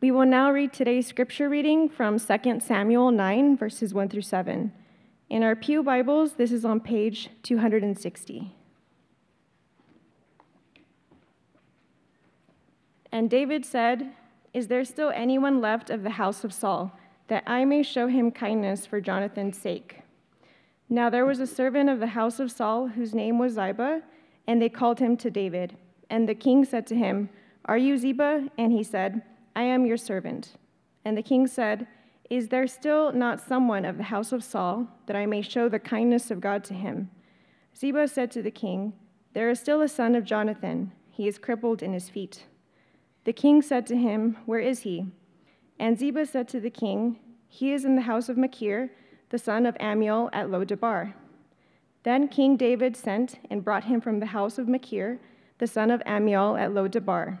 We will now read today's scripture reading from 2 Samuel 9, verses 1 through 7. In our Pew Bibles, this is on page 260. And David said, "Is there still anyone left of the house of Saul, that I may show him kindness for Jonathan's sake?" Now there was a servant of the house of Saul whose name was Ziba, and they called him to David. And the king said to him, "Are you Ziba?" And he said, "I am your servant." And the king said, "Is there still not someone of the house of Saul, that I may show the kindness of God to him?" Ziba said to the king, "There is still a son of Jonathan. He is crippled in his feet." The king said to him, "Where is he?" And Ziba said to the king, "He is in the house of Machir, the son of Ammiel at Lo-debar." Then King David sent and brought him from the house of Machir, the son of Ammiel at Lo-debar.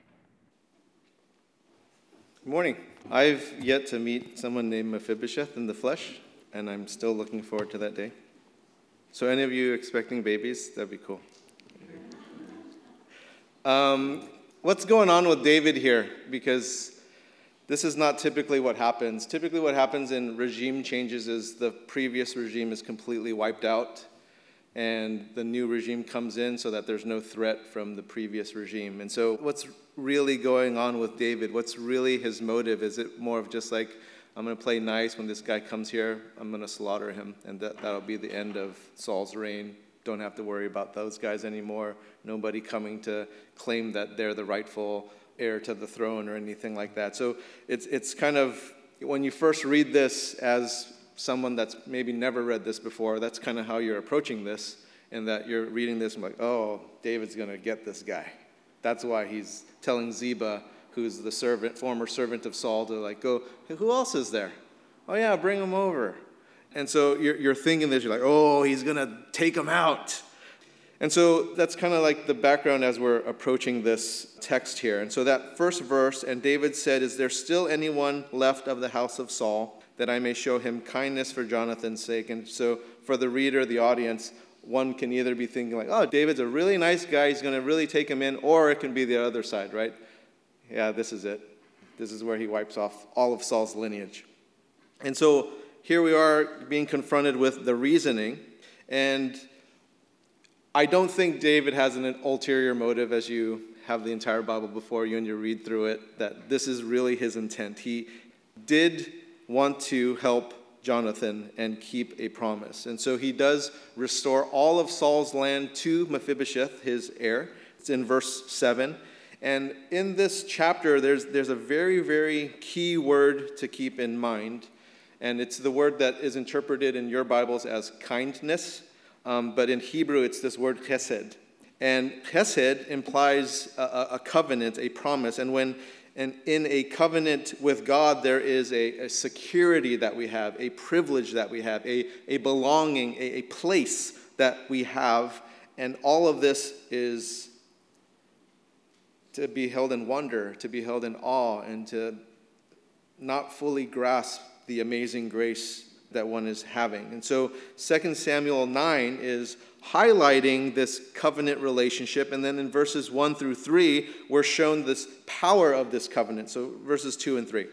Good morning. I've yet to meet someone named Mephibosheth in the flesh, and I'm still looking forward to that day. So any of you expecting babies, that'd be cool. What's going on with David here? Because this is not typically what happens. Typically what happens in regime changes is the previous regime is completely wiped out, and the new regime comes in so that there's no threat from the previous regime. And so what's really going on with David? What's really his motive? Is it more of just like, I'm going to play nice when this guy comes here, I'm going to slaughter him, and that'll be the end of Saul's reign. Don't have to worry about those guys anymore. Nobody coming to claim that they're the rightful heir to the throne or anything like that. So it's kind of, when you first read this as someone that's maybe never read this before, that's kind of how you're approaching this, and that you're reading this and like, oh, David's going to get this guy. That's why he's telling Ziba, who's the servant, former servant of Saul, to like go, hey, who else is there? Oh yeah, bring him over. And so you're thinking this, you're like, oh, he's going to take him out. And so that's kind of like the background as we're approaching this text here. And so that first verse, and David said, "Is there still anyone left of the house of Saul, that I may show him kindness for Jonathan's sake?" And so for the reader, the audience, one can either be thinking like, oh, David's a really nice guy, he's going to really take him in, or it can be the other side, right? Yeah, this is it. This is where he wipes off all of Saul's lineage. And so here we are being confronted with the reasoning, and I don't think David has an ulterior motive as you have the entire Bible before you and you read through it, that this is really his intent. He did want to help Jonathan and keep a promise. And so he does restore all of Saul's land to Mephibosheth, his heir. It's in verse 7. And in this chapter, there's a very, very key word to keep in mind. And it's the word that is interpreted in your Bibles as kindness. But in Hebrew, it's this word chesed. And chesed implies a covenant, a promise. And in a covenant with God, there is a security that we have, a privilege that we have, a belonging, a place that we have. And all of this is to be held in wonder, to be held in awe, and to not fully grasp the amazing grace that one is having. And so 2 Samuel 9 is highlighting this covenant relationship, and then in verses 1 through 3, we're shown this power of this covenant. So verses 2 and 3.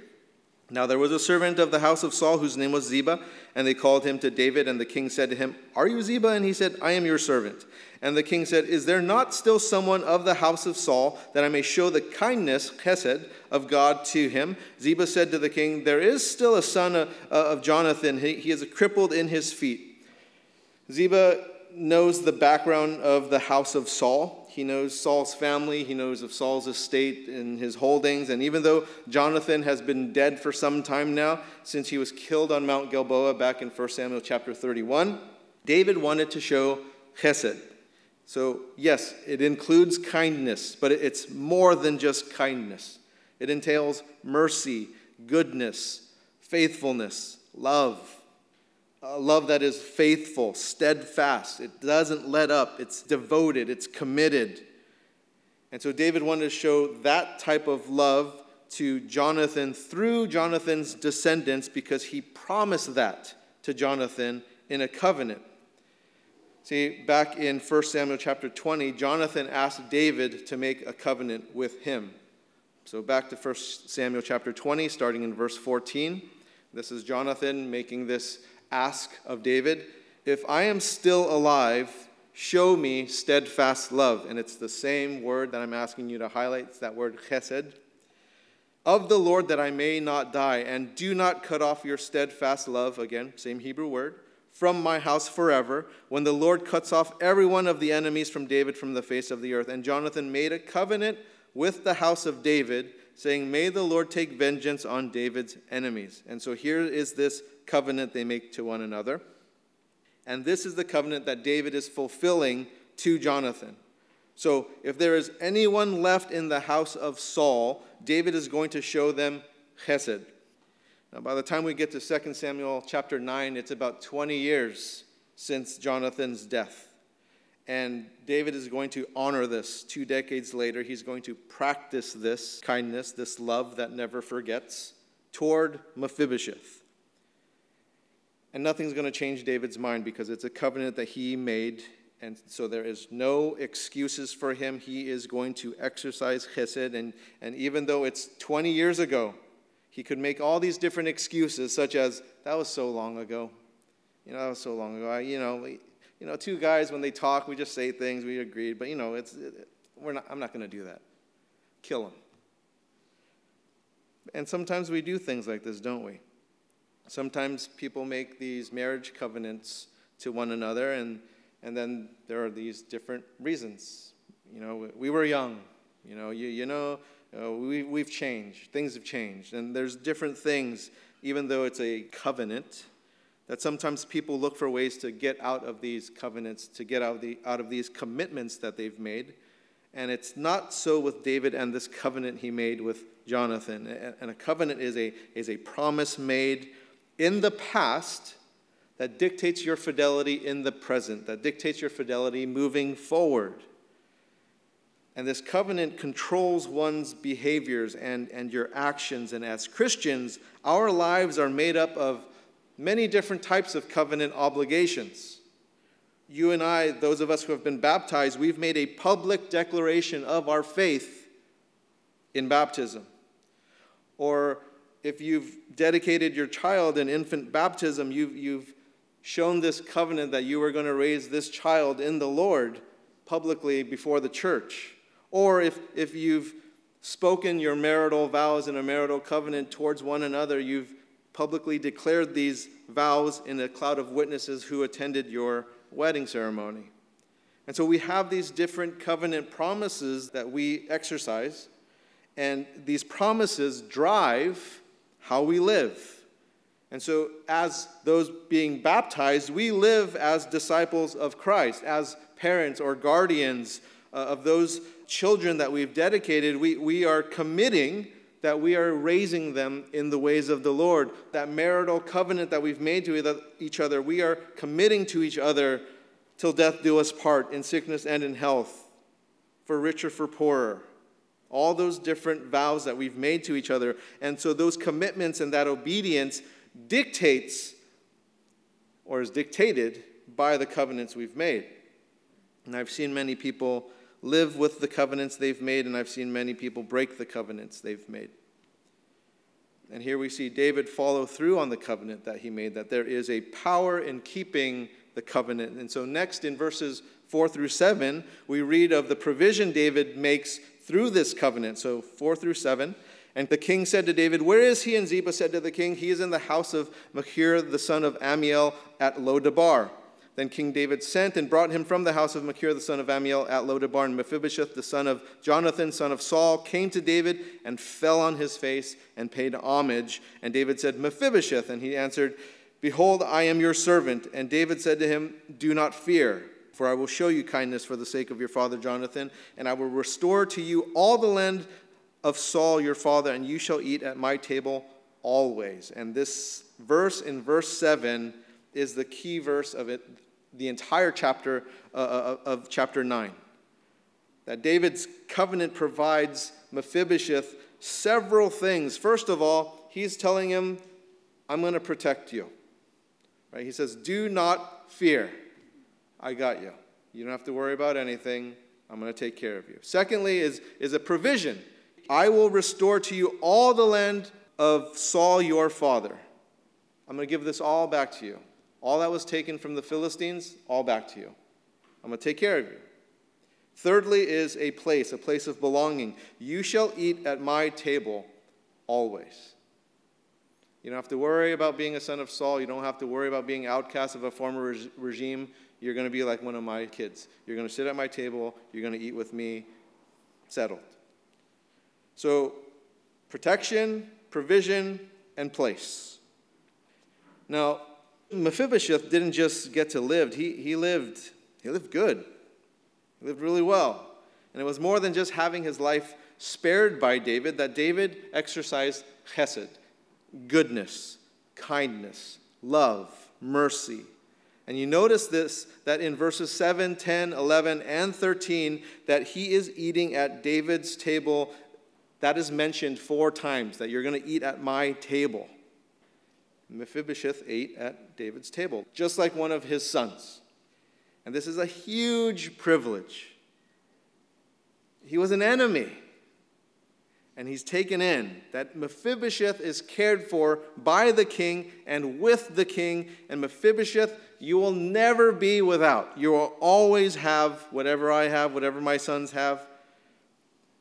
Now there was a servant of the house of Saul whose name was Ziba, and they called him to David, and the king said to him, "Are you Ziba?" And he said, "I am your servant." And the king said, "Is there not still someone of the house of Saul, that I may show the kindness, chesed, of God to him?" Ziba said to the king, "There is still a son of Jonathan. He is crippled in his feet." Ziba knows the background of the house of Saul. He knows Saul's family. He knows of Saul's estate and his holdings. And even though Jonathan has been dead for some time now, since he was killed on Mount Gilboa back in 1 Samuel chapter 31, David wanted to show chesed. So yes, it includes kindness, but it's more than just kindness. It entails mercy, goodness, faithfulness, love. A love that is faithful, steadfast. It doesn't let up. It's devoted. It's committed. And so David wanted to show that type of love to Jonathan through Jonathan's descendants because he promised that to Jonathan in a covenant. See, back in 1 Samuel chapter 20, Jonathan asked David to make a covenant with him. So back to 1 Samuel chapter 20, starting in verse 14. This is Jonathan making this ask of David, if I am still alive, show me steadfast love. And it's the same word that I'm asking you to highlight. It's that word chesed. Of the Lord that I may not die, and do not cut off your steadfast love, again, same Hebrew word, from my house forever, when the Lord cuts off every one of the enemies from David from the face of the earth. And Jonathan made a covenant with the house of David, saying, may the Lord take vengeance on David's enemies. And so here is this covenant they make to one another. And this is the covenant that David is fulfilling to Jonathan. So if there is anyone left in the house of Saul, David is going to show them chesed. Now, by the time we get to 2 Samuel chapter 9, it's about 20 years since Jonathan's death. And David is going to honor this 2 decades later. He's going to practice this kindness, this love that never forgets, toward Mephibosheth. And nothing's going to change David's mind because it's a covenant that he made. And so there is no excuses for him. He is going to exercise chesed. And even though it's 20 years ago, he could make all these different excuses, such as, that was so long ago. Two guys, when they talk, we just say things, we agreed. But, I'm not going to do that. Kill him. And sometimes we do things like this, don't we? Sometimes people make these marriage covenants to one another, and then there are these different reasons. We were young. We've changed. Things have changed. And there's different things, even though it's a covenant, that sometimes people look for ways to get out of these covenants, to get out of these commitments that they've made. And it's not so with David and this covenant he made with Jonathan. And a covenant is a promise made in the past that dictates your fidelity in the present, that dictates your fidelity moving forward. And this covenant controls one's behaviors and your actions. And as Christians, our lives are made up of many different types of covenant obligations. You and I, those of us who have been baptized, we've made a public declaration of our faith in baptism. Or if you've dedicated your child in infant baptism, you've shown this covenant that you were going to raise this child in the Lord publicly before the church. Or if you've spoken your marital vows in a marital covenant towards one another, you've publicly declared these vows in a cloud of witnesses who attended your wedding ceremony. And so we have these different covenant promises that we exercise, and these promises drive how we live. And so as those being baptized, we live as disciples of Christ, as parents or guardians of those children that we've dedicated. We are committing that we are raising them in the ways of the Lord. That marital covenant that we've made to each other, we are committing to each other till death do us part, in sickness and in health, for richer, for poorer. All those different vows that we've made to each other. And so those commitments and that obedience dictates or is dictated by the covenants we've made. And I've seen many people live with the covenants they've made, and I've seen many people break the covenants they've made. And here we see David follow through on the covenant that he made, that there is a power in keeping the covenant. And so next in verses 4-7, we read of the provision David makes through this covenant. So 4-7, and the king said to David, where is he? And Ziba said to the king, he is in the house of Machir, the son of Ammiel, at Lo-debar. Then King David sent and brought him from the house of Machir, the son of Ammiel, at Lo-debar. And Mephibosheth, the son of Jonathan, son of Saul, came to David and fell on his face and paid homage. And David said, Mephibosheth. And he answered, behold, I am your servant. And David said to him, do not fear, for I will show you kindness for the sake of your father Jonathan, and I will restore to you all the land of Saul your father, and you shall eat at my table always. And this verse in verse 7 is the key verse of it, the entire chapter of chapter 9. That David's covenant provides Mephibosheth several things. First of all, he's telling him, I'm going to protect you. Right? He says, do not fear. I got you. You don't have to worry about anything. I'm going to take care of you. Secondly is a provision. I will restore to you all the land of Saul your father. I'm going to give this all back to you. All that was taken from the Philistines, all back to you. I'm going to take care of you. Thirdly is a place of belonging. You shall eat at my table always. You don't have to worry about being a son of Saul. You don't have to worry about being outcast of a former regime. You're going to be like one of my kids. You're going to sit at my table. You're going to eat with me. Settled. So, protection, provision, and place. Now, Mephibosheth didn't just get to live. He lived good. He lived really well. And it was more than just having his life spared by David, that David exercised chesed, goodness, kindness, love, mercy. And you notice this, that in verses 7, 10, 11, and 13, that he is eating at David's table. That is mentioned 4 times, that you're going to eat at my table. Mephibosheth ate at David's table, just like one of his sons. And this is a huge privilege. He was an enemy, and he's taken in. That Mephibosheth is cared for by the king and with the king. And Mephibosheth, you will never be without. You will always have whatever I have, whatever my sons have.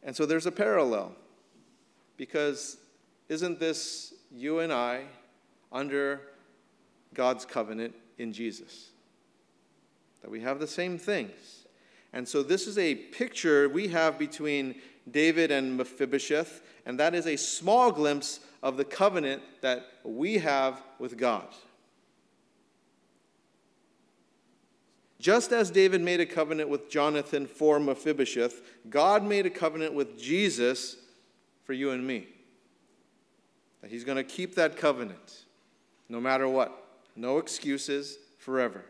And so there's a parallel, because isn't this you and I under God's covenant in Jesus? That we have the same things. And so this is a picture we have between David and Mephibosheth, and that is a small glimpse of the covenant that we have with God. Just as David made a covenant with Jonathan for Mephibosheth, God made a covenant with Jesus for you and me. That he's going to keep that covenant, no matter what. No excuses, forever.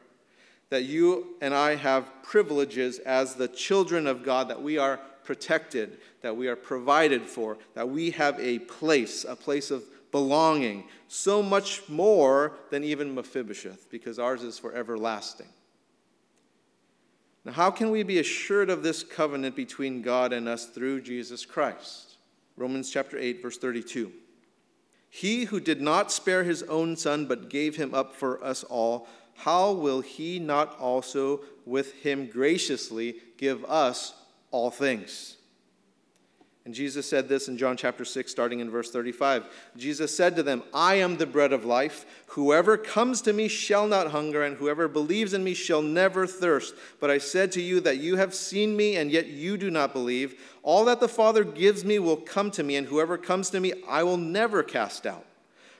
That you and I have privileges as the children of God, that we are protected, that we are provided for, that we have a place of belonging. So much more than even Mephibosheth, because ours is for everlasting. Now, how can we be assured of this covenant between God and us through Jesus Christ? Romans chapter 8, verse 32. He who did not spare his own son, but gave him up for us all, how will he not also with him graciously give us all things? And Jesus said this in John chapter 6, starting in verse 35. Jesus said to them, I am the bread of life. Whoever comes to me shall not hunger, and whoever believes in me shall never thirst. But I said to you that you have seen me, and yet you do not believe. All that the Father gives me will come to me, and whoever comes to me I will never cast out.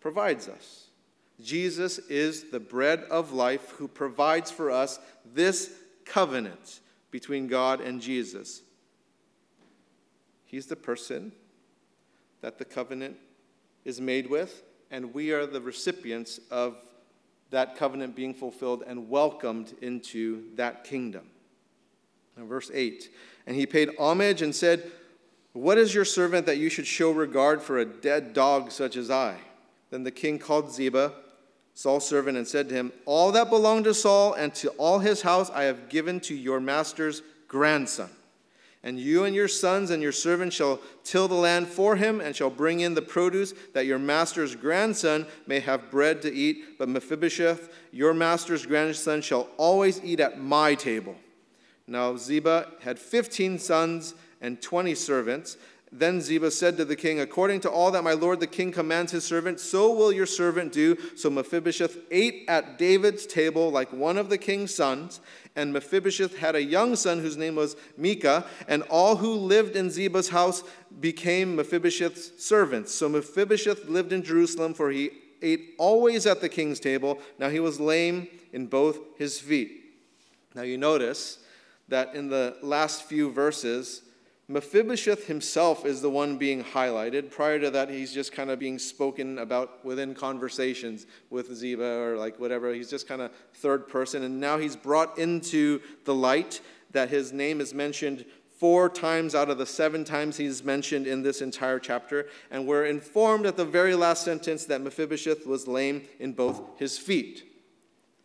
provides us. Jesus is the bread of life who provides for us this covenant between God and Jesus. He's the person that the covenant is made with, and we are the recipients of that covenant being fulfilled and welcomed into that kingdom. Now, verse 8, and he paid homage and said, what is your servant that you should show regard for a dead dog such as I? Then the king called Ziba, Saul's servant, and said to him, all that belonged to Saul and to all his house I have given to your master's grandson. And you and your sons and your servants shall till the land for him and shall bring in the produce, that your master's grandson may have bread to eat. But Mephibosheth, your master's grandson, shall always eat at my table. Now Ziba had 15 sons and 20 servants. Then Ziba said to the king, "According to all that my lord the king commands his servant, so will your servant do." So Mephibosheth ate at David's table like one of the king's sons. And Mephibosheth had a young son whose name was Micah, and all who lived in Ziba's house became Mephibosheth's servants. So Mephibosheth lived in Jerusalem, for he ate always at the king's table. Now he was lame in both his feet. Now you notice that in the last few verses, Mephibosheth himself is the one being highlighted. Prior to that, he's just kind of being spoken about within conversations with Ziba or like whatever. He's just kind of third person. And now he's brought into the light that his name is mentioned 4 times out of the 7 times he's mentioned in this entire chapter. And we're informed at the very last sentence that Mephibosheth was lame in both his feet.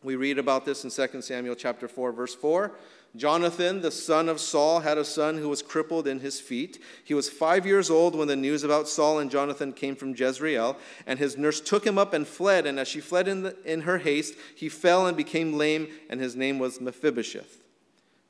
We read about this in 2 Samuel chapter 4, verse 4. Jonathan, the son of Saul, had a son who was crippled in his feet. He was 5 years old when the news about Saul and Jonathan came from Jezreel, and his nurse took him up and fled, and as she fled in her haste, he fell and became lame, and his name was Mephibosheth.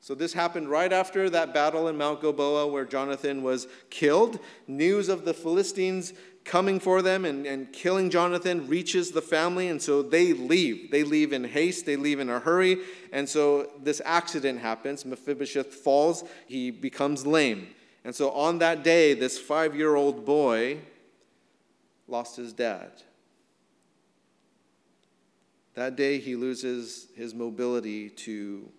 So this happened right after that battle in Mount Gilboa where Jonathan was killed. News of the Philistines coming for them and killing Jonathan reaches the family, and so they leave. They leave in haste. They leave in a hurry. And so this accident happens. Mephibosheth falls. He becomes lame. And so on that day, this 5-year-old boy lost his dad. That day, he loses his mobility to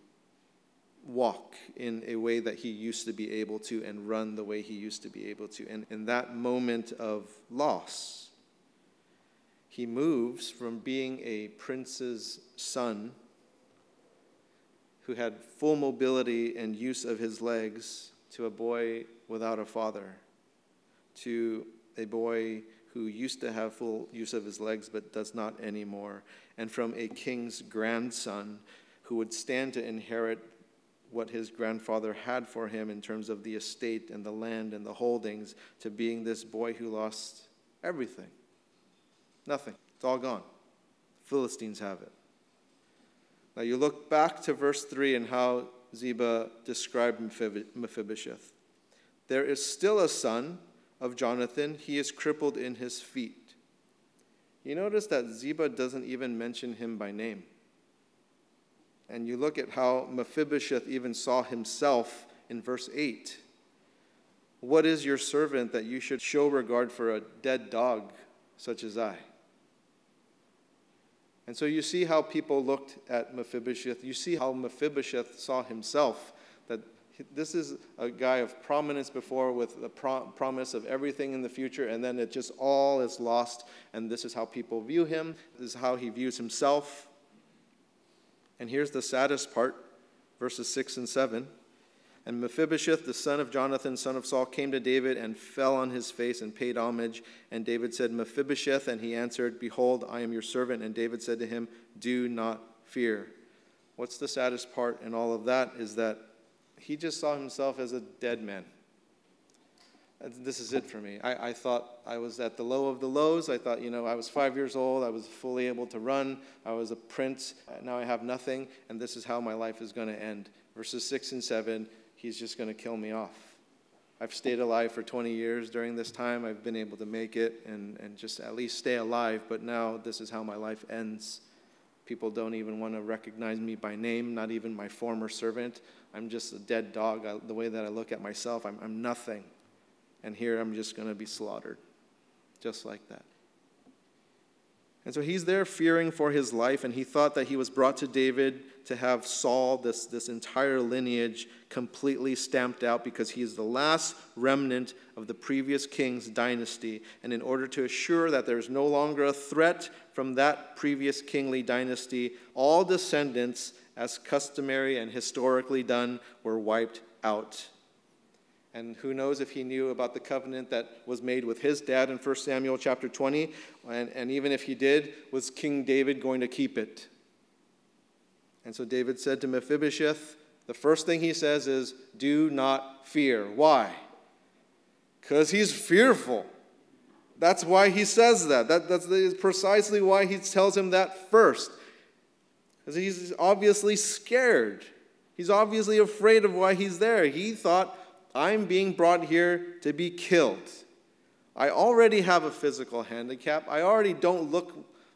walk in a way that he used to be able to and run the way he used to be able to. And in that moment of loss, he moves from being a prince's son who had full mobility and use of his legs to a boy without a father, to a boy who used to have full use of his legs but does not anymore, and from a king's grandson who would stand to inherit what his grandfather had for him in terms of the estate and the land and the holdings, to being this boy who lost everything. Nothing. It's all gone. Philistines have it. Now you look back to verse 3 and how Ziba described Mephibosheth. There is still a son of Jonathan. He is crippled in his feet. You notice that Ziba doesn't even mention him by name. And you look at how Mephibosheth even saw himself in verse 8. What is your servant that you should show regard for a dead dog such as I? And so you see how people looked at Mephibosheth. You see how Mephibosheth saw himself, that this is a guy of prominence before with the promise of everything in the future, and then it just all is lost, and this is how people view him. This is how he views himself. And here's the saddest part, verses 6 and 7. And Mephibosheth, the son of Jonathan, son of Saul, came to David and fell on his face and paid homage. And David said, Mephibosheth, and he answered, Behold, I am your servant. And David said to him, Do not fear. What's the saddest part in all of that is that he just saw himself as a dead man. This is it for me. I thought I was at the low of the lows. I thought, I was 5 years old. I was fully able to run. I was a prince. Now I have nothing, and this is how my life is going to end. Verses 6 and 7, he's just going to kill me off. I've stayed alive for 20 years. During this time, I've been able to make it and just at least stay alive, but now this is how my life ends. People don't even want to recognize me by name, not even my former servant. I'm just a dead dog. The way that I look at myself, I'm nothing. And here I'm just going to be slaughtered, just like that. And so he's there fearing for his life, and he thought that he was brought to David to have Saul, this entire lineage, completely stamped out because he is the last remnant of the previous king's dynasty. And in order to assure that there is no longer a threat from that previous kingly dynasty, all descendants, as customary and historically done, were wiped out. And who knows if he knew about the covenant that was made with his dad in 1 Samuel chapter 20. And even if he did, was King David going to keep it? And so David said to Mephibosheth, the first thing he says is, do not fear. Why? Because he's fearful. That's why he says that. That's precisely why he tells him that first. Because he's obviously scared. He's obviously afraid of why he's there. He thought I'm being brought here to be killed. I already have a physical handicap. I already don't look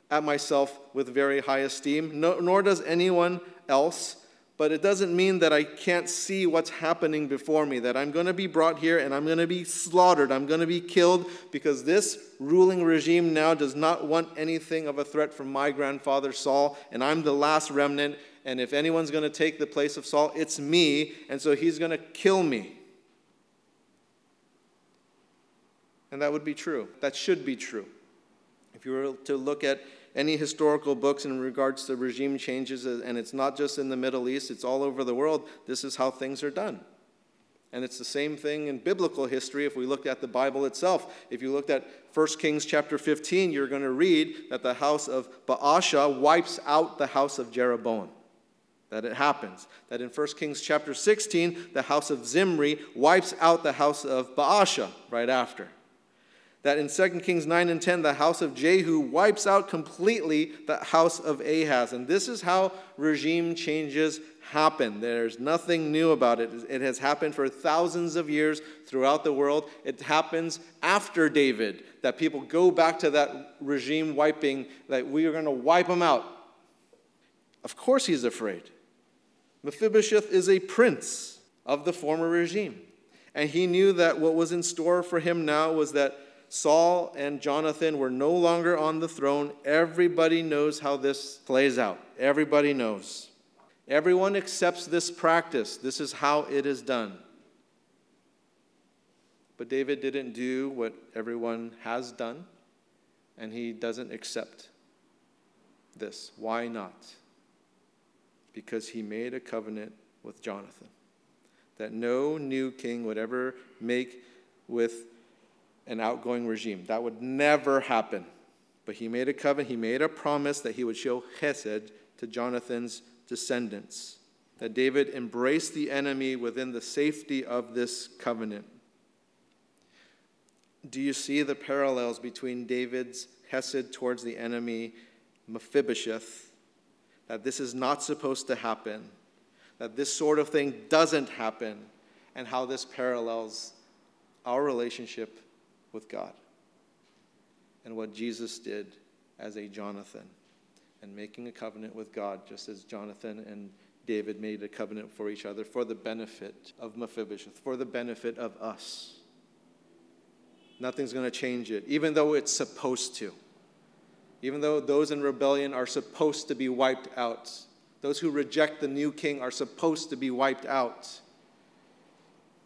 at myself with very high esteem, nor does anyone else. But it doesn't mean that I can't see what's happening before me, that I'm going to be brought here and I'm going to be slaughtered. I'm going to be killed because this ruling regime now does not want anything of a threat from my grandfather Saul, and I'm the last remnant. And if anyone's going to take the place of Saul, it's me, and so he's going to kill me. And that would be true. That should be true. If you were to look at any historical books in regards to regime changes, and it's not just in the Middle East, it's all over the world, this is how things are done. And it's the same thing in biblical history if we looked at the Bible itself. If you looked at 1 Kings chapter 15, you're going to read that the house of Baasha wipes out the house of Jeroboam. That it happens. That in 1 Kings chapter 16, the house of Zimri wipes out the house of Baasha right after. That in 2 Kings 9 and 10, the house of Jehu wipes out completely the house of Ahaz. And this is how regime changes happen. There's nothing new about it. It has happened for thousands of years throughout the world. It happens after David, that people go back to that regime wiping, that we are going to wipe them out. Of course he's afraid. Mephibosheth is a prince of the former regime. And he knew that what was in store for him now was that Saul and Jonathan were no longer on the throne. Everybody knows how this plays out. Everybody knows. Everyone accepts this practice. This is how it is done. But David didn't do what everyone has done, and he doesn't accept this. Why not? Because he made a covenant with Jonathan that no new king would ever make with an outgoing regime. That would never happen. But he made a covenant, he made a promise that he would show chesed to Jonathan's descendants. That David embraced the enemy within the safety of this covenant. Do you see the parallels between David's chesed towards the enemy, Mephibosheth? That this is not supposed to happen. That this sort of thing doesn't happen. And how this parallels our relationship with God and what Jesus did as a Jonathan and making a covenant with God, just as Jonathan and David made a covenant for each other for the benefit of Mephibosheth, for the benefit of us. Nothing's going to change it, even though it's supposed to. Even though those in rebellion are supposed to be wiped out. Those who reject the new king are supposed to be wiped out.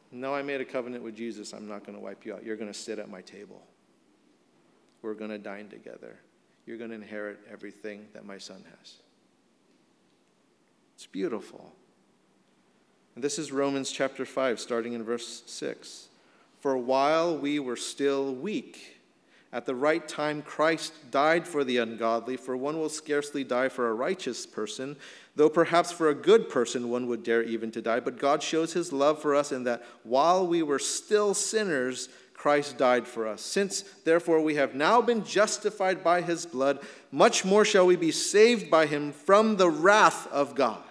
No, I made a covenant with Jesus. I'm not going to wipe you out. You're going to sit at my table. We're going to dine together. You're going to inherit everything that my son has. It's beautiful. And this is Romans chapter 5, starting in verse 6. For while we were still weak, at the right time Christ died for the ungodly, for one will scarcely die for a righteous person, though perhaps for a good person one would dare even to die. But God shows his love for us in that while we were still sinners, Christ died for us. Since, therefore, we have now been justified by his blood, much more shall we be saved by him from the wrath of God.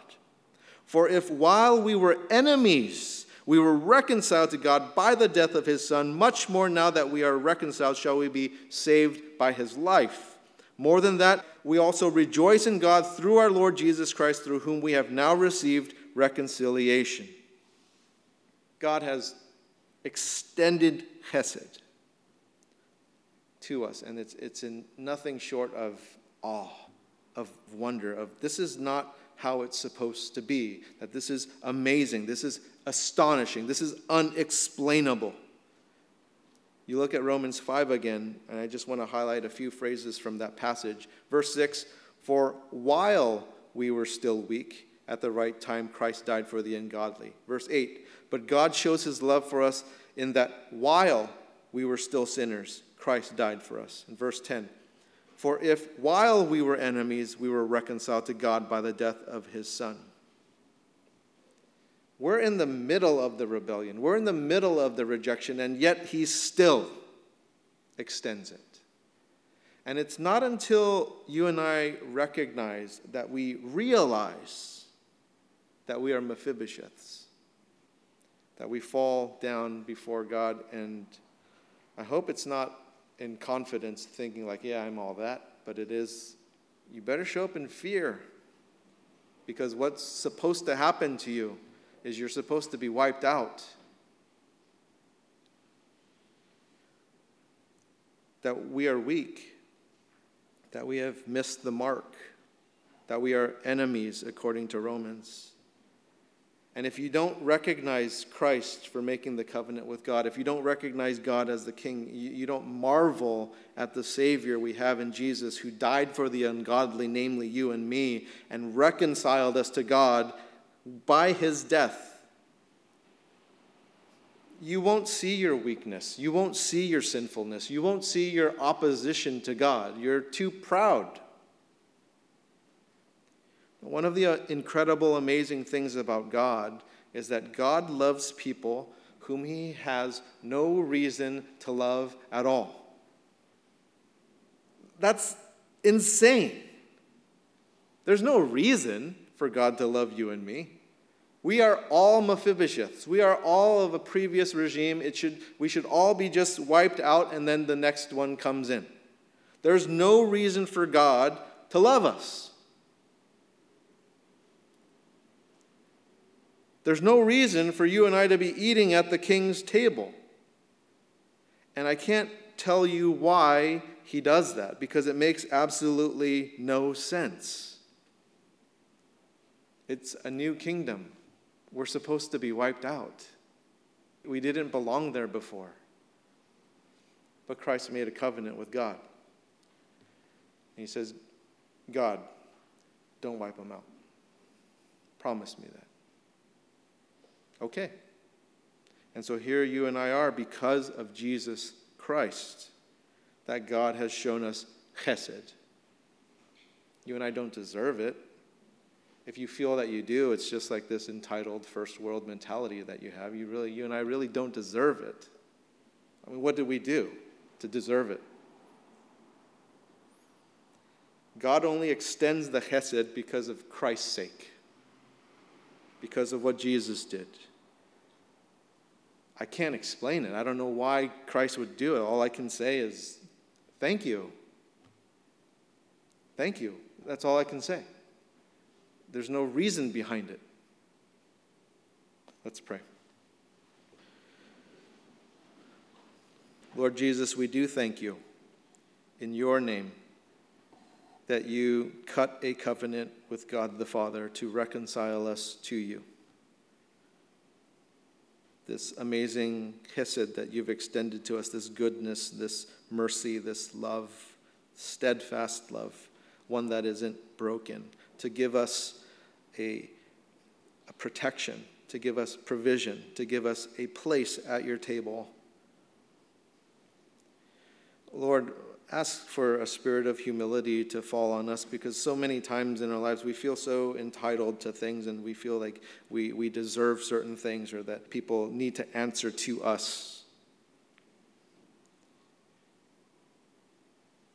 For if while we were enemies, we were reconciled to God by the death of his son. Much more now that we are reconciled shall we be saved by his life. More than that, we also rejoice in God through our Lord Jesus Christ, through whom we have now received reconciliation. God has extended chesed to us, and it's in nothing short of awe, of wonder, of this is not how it's supposed to be, that this is amazing, this is astonishing, this is unexplainable. You look at Romans 5 again, and I just want to highlight a few phrases from that passage. Verse 6, for while we were still weak, at the right time Christ died for the ungodly. Verse 8, but God shows his love for us in that while we were still sinners, Christ died for us. And verse 10, for if while we were enemies, we were reconciled to God by the death of his son. We're in the middle of the rebellion. We're in the middle of the rejection, and yet he still extends it. And it's not until you and I recognize that we realize that we are Mephibosheths, that we fall down before God, and I hope it's not in confidence thinking like, yeah, I'm all that, but it is, you better show up in fear, because what's supposed to happen to you is you're supposed to be wiped out. That we are weak, that we have missed the mark, that we are enemies according to Romans. And if you don't recognize Christ for making the covenant with God, if you don't recognize God as the King, you don't marvel at the Savior we have in Jesus, who died for the ungodly, namely you and me, and reconciled us to God by his death. You won't see your weakness. You won't see your sinfulness. You won't see your opposition to God. You're too proud. One of the incredible, amazing things about God is that God loves people whom he has no reason to love at all. That's insane. There's no reason for God to love you and me. We are all Mephibosheths. We are all of a previous regime. We should all be just wiped out, and then the next one comes in. There's no reason for God to love us. There's no reason for you and I to be eating at the king's table. And I can't tell you why he does that, because it makes absolutely no sense. It's a new kingdom. We're supposed to be wiped out. We didn't belong there before. But Christ made a covenant with God. And he says, God, don't wipe them out. Promise me that. Okay. And so here you and I are because of Jesus Christ, that God has shown us chesed. You and I don't deserve it. If you feel that you do, it's just like this entitled first world mentality that you have. You and I really don't deserve it. I mean, what did we do to deserve it? God only extends the chesed because of Christ's sake, because of what Jesus did. I can't explain it. I don't know why Christ would do it. All I can say is, thank you. Thank you. That's all I can say. There's no reason behind it. Let's pray. Lord Jesus, we do thank you in your name that you cut a covenant with God the Father to reconcile us to you. This amazing chesed that you've extended to us, this goodness, this mercy, this love, steadfast love, one that isn't broken, to give us a protection, to give us provision, to give us a place at your table. Lord, ask for a spirit of humility to fall on us, because so many times in our lives we feel so entitled to things, and we feel like we deserve certain things, or that people need to answer to us.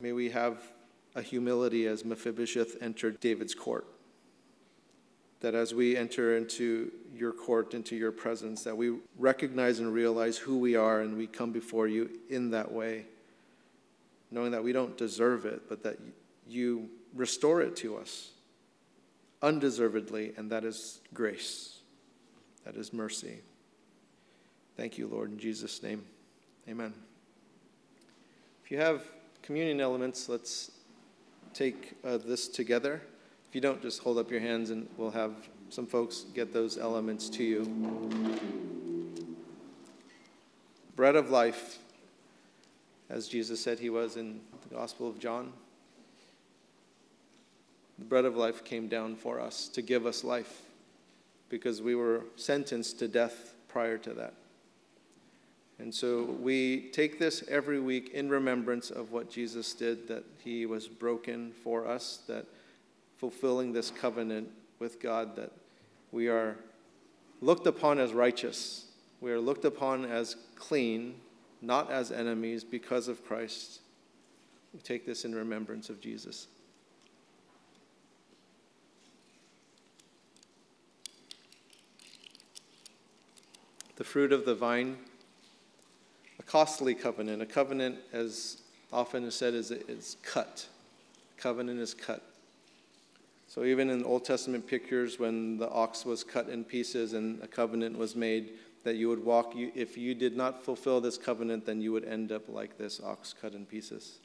May we have a humility as Mephibosheth entered David's court, that as we enter into your court, into your presence, that we recognize and realize who we are, and we come before you in that way, knowing that we don't deserve it, but that you restore it to us undeservedly, and that is grace. That is mercy. Thank you, Lord, in Jesus' name. Amen. If you have communion elements, let's take this together. If you don't, just hold up your hands, and we'll have some folks get those elements to you. Bread of life, as Jesus said he was in the Gospel of John. The bread of life came down for us to give us life, because we were sentenced to death prior to that. And so we take this every week in remembrance of what Jesus did, that he was broken for us, that fulfilling this covenant with God, that we are looked upon as righteous. We are looked upon as clean, not as enemies, because of Christ. We take this in remembrance of Jesus. the fruit of the vine, a costly covenant. A covenant, as often is said, is cut. Covenant is cut. So even in Old Testament pictures, when the ox was cut in pieces and a covenant was made that you would walk, if you did not fulfill this covenant, then you would end up like this ox cut in pieces.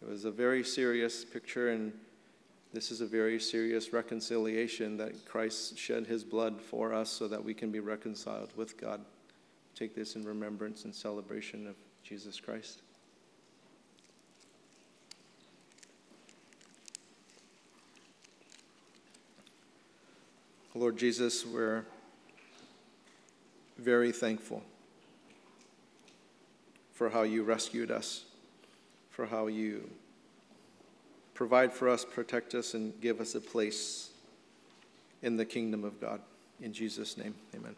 It was a very serious picture, and this is a very serious reconciliation that Christ shed his blood for us so that we can be reconciled with God. Take this in remembrance and celebration of Jesus Christ. Lord Jesus, we're very thankful for how you rescued us, for how you provide for us, protect us, and give us a place in the kingdom of God. In Jesus' name, amen.